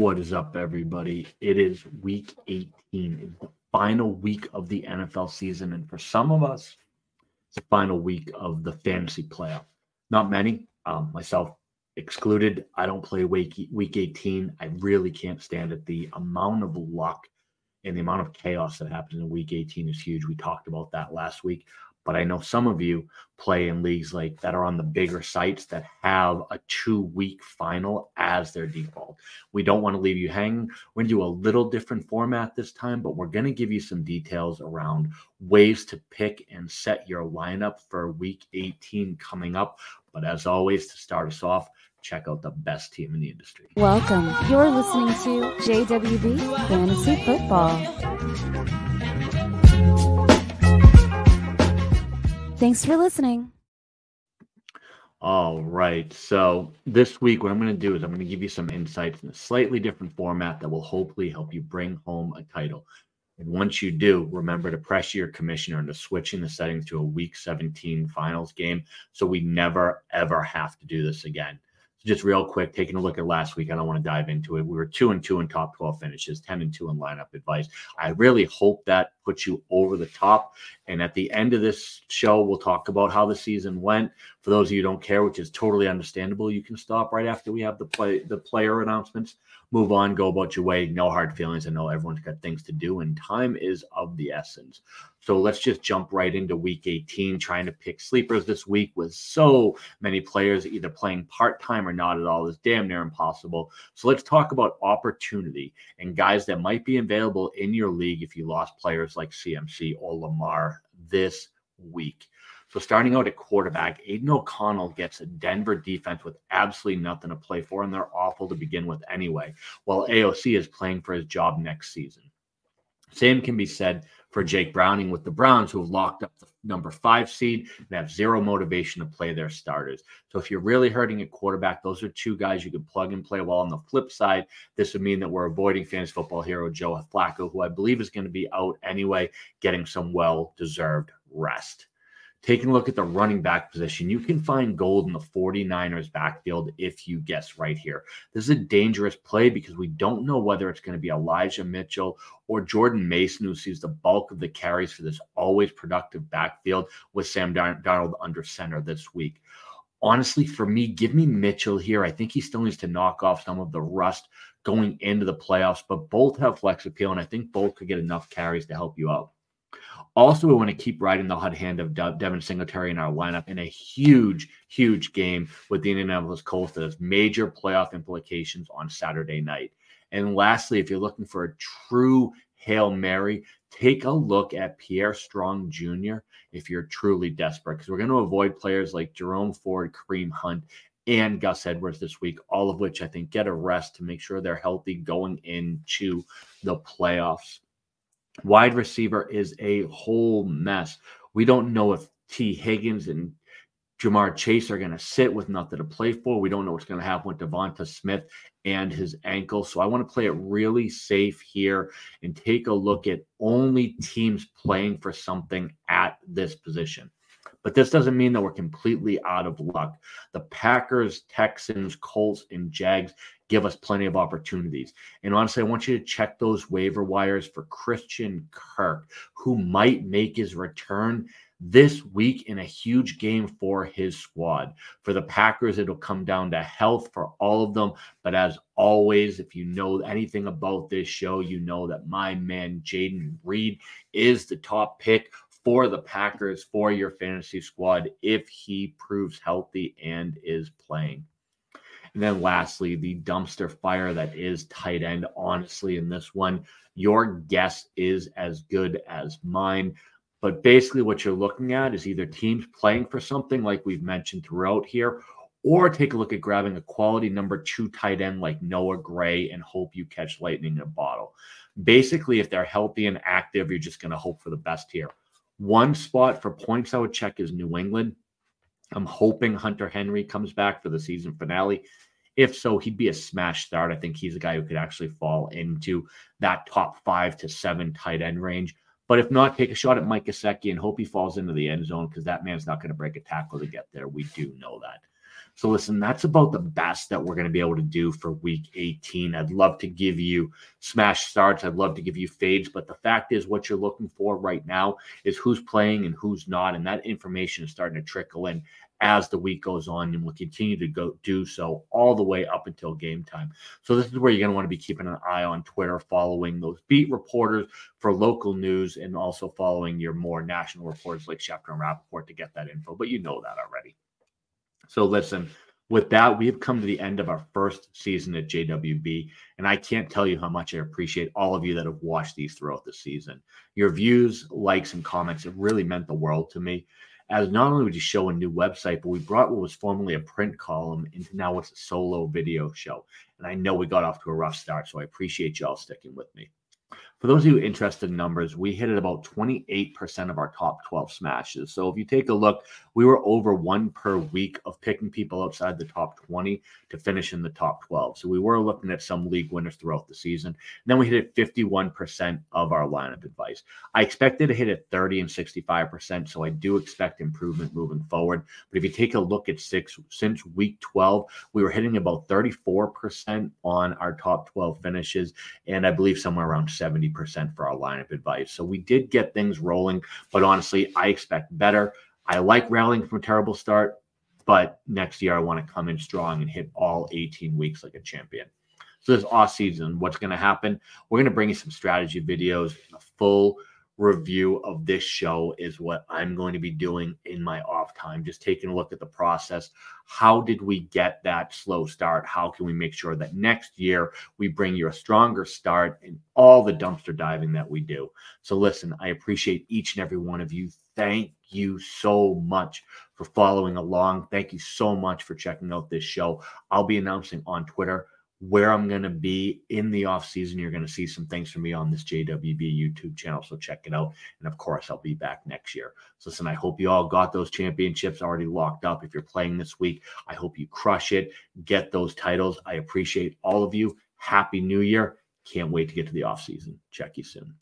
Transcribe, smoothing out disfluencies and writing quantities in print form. What is up, everybody? It is week 18. It's the final week of the NFL season. And for some of us, it's the final week of the fantasy playoff. Not many, myself excluded. I don't play week 18. I really can't stand it. The amount of luck and the amount of chaos that happens in week 18 is huge. We talked about that last week. But I know some of you play in leagues like that are on the bigger sites that have a two-week final as their default. We don't want to leave you hanging. We're going to do a little different format this time, but we're going to give you some details around ways to pick and set your lineup for Week 18 coming up. But as always, to start us off, check out the best team in the industry. Welcome. You're listening to JWB Fantasy Football. Thanks for listening. All right. So this week, what I'm going to do is I'm going to give you some insights in a slightly different format that will hopefully help you bring home a title. And once you do, remember to pressure your commissioner into switching the settings to a Week 17 finals game so we never, ever have to do this again. So just real quick, taking a look at last week, I don't want to dive into it. We were 2-2 in top 12 finishes, 10-2 in lineup advice. I really hope that puts you over the top. And at the end of this show, we'll talk about how the season went. For those of you who don't care, which is totally understandable, you can stop right after we have the player announcements. Move on, go about your way. No hard feelings. I know everyone's got things to do, and time is of the essence. So let's just jump right into Week 18, trying to pick sleepers this week with so many players either playing part-time or not at all is damn near impossible. So let's talk about opportunity and guys that might be available in your league if you lost players like CMC or Lamar this week. So starting out at quarterback, Aiden O'Connell gets a Denver defense with absolutely nothing to play for, and they're awful to begin with anyway, while AOC is playing for his job next season. Same can be said for Jake Browning with the Browns, who have locked up the number 5 seed and have zero motivation to play their starters. So if you're really hurting at quarterback, those are two guys you can plug and play. Well, on the flip side, this would mean that we're avoiding fantasy football hero Joe Flacco, who I believe is going to be out anyway, getting some well-deserved rest. Taking a look at the running back position, you can find gold in the 49ers backfield if you guess right here. This is a dangerous play because we don't know whether it's going to be Elijah Mitchell or Jordan Mason, who sees the bulk of the carries for this always productive backfield with Sam Darnold under center this week. Honestly, for me, give me Mitchell here. I think he still needs to knock off some of the rust going into the playoffs, but both have flex appeal, and I think both could get enough carries to help you out. Also, we want to keep riding the hot hand of Devin Singletary in our lineup in a huge, huge game with the Indianapolis Colts that has major playoff implications on Saturday night. And lastly, if you're looking for a true Hail Mary, take a look at Pierre Strong Jr. if you're truly desperate, because we're going to avoid players like Jerome Ford, Kareem Hunt, and Gus Edwards this week, all of which I think get a rest to make sure they're healthy going into the playoffs. Wide receiver is a whole mess. We don't know if T. Higgins and Ja'Marr Chase are going to sit with nothing to play for. We don't know what's going to happen with DeVonta Smith and his ankle. So I want to play it really safe here and take a look at only teams playing for something at this position. But this doesn't mean that we're completely out of luck. The Packers, Texans, Colts, and Jags give us plenty of opportunities. And honestly, I want you to check those waiver wires for Christian Kirk, who might make his return this week in a huge game for his squad. For the Packers, it'll come down to health for all of them. But as always, if you know anything about this show, you know that my man Jayden Reed is the top pick for the Packers, for your fantasy squad, if he proves healthy and is playing. And then lastly, the dumpster fire that is tight end. Honestly, in this one, your guess is as good as mine. But basically what you're looking at is either teams playing for something like we've mentioned throughout here, or take a look at grabbing a quality number 2 tight end like Noah Gray and hope you catch lightning in a bottle. Basically, if they're healthy and active, you're just going to hope for the best here. One spot for points I would check is New England. I'm hoping Hunter Henry comes back for the season finale. If so, he'd be a smash start. I think he's a guy who could actually fall into that top 5 to 7 tight end range. But if not, take a shot at Mike Gesicki and hope he falls into the end zone, because that man's not going to break a tackle to get there. We do know that. So listen, that's about the best that we're going to be able to do for week 18. I'd love to give you smash starts. I'd love to give you fades. But the fact is what you're looking for right now is who's playing and who's not. And that information is starting to trickle in as the week goes on, and will continue to do so all the way up until game time. So this is where you're going to want to be keeping an eye on Twitter, following those beat reporters for local news, and also following your more national reporters like Schefter and Rappaport to get that info. But you know that already. So listen, with that, we have come to the end of our first season at JWB, and I can't tell you how much I appreciate all of you that have watched these throughout the season. Your views, likes, and comments have really meant the world to me. As not only would you show a new website, but we brought what was formerly a print column into now it's a solo video show. And I know we got off to a rough start, so I appreciate you all sticking with me. For those of you interested in numbers, we hit at about 28% of our top 12 smashes. So if you take a look, we were over one per week of picking people outside the top 20 to finish in the top 12. So we were looking at some league winners throughout the season. And then we hit at 51% of our lineup advice. I expected to hit at 30 and 65%, so I do expect improvement moving forward. But if you take a look at since week 12, we were hitting about 34% on our top 12 finishes, and I believe somewhere around 70% for our lineup advice. So we did get things rolling, but honestly, I expect better. I like rallying from a terrible start, but next year I want to come in strong and hit all 18 weeks like a champion. So this offseason, what's going to happen? We're going to bring you some strategy videos. A full review of this show is what I'm going to be doing in my off time, just taking a look at the process. How did we get that slow start? How can we make sure that next year we bring you a stronger start and all the dumpster diving that we do? So listen, I appreciate each and every one of you. Thank you so much for following along. Thank you so much for checking out this show. I'll be announcing on Twitter where I'm going to be in the off season. You're going to see some things from me on this JWB YouTube channel, so check it out. And of course, I'll be back next year. So listen, I hope you all got those championships already locked up. If you're playing this week, I hope you crush it, get those titles. I appreciate all of you. Happy New Year. Can't wait to get to the off season. Check you soon.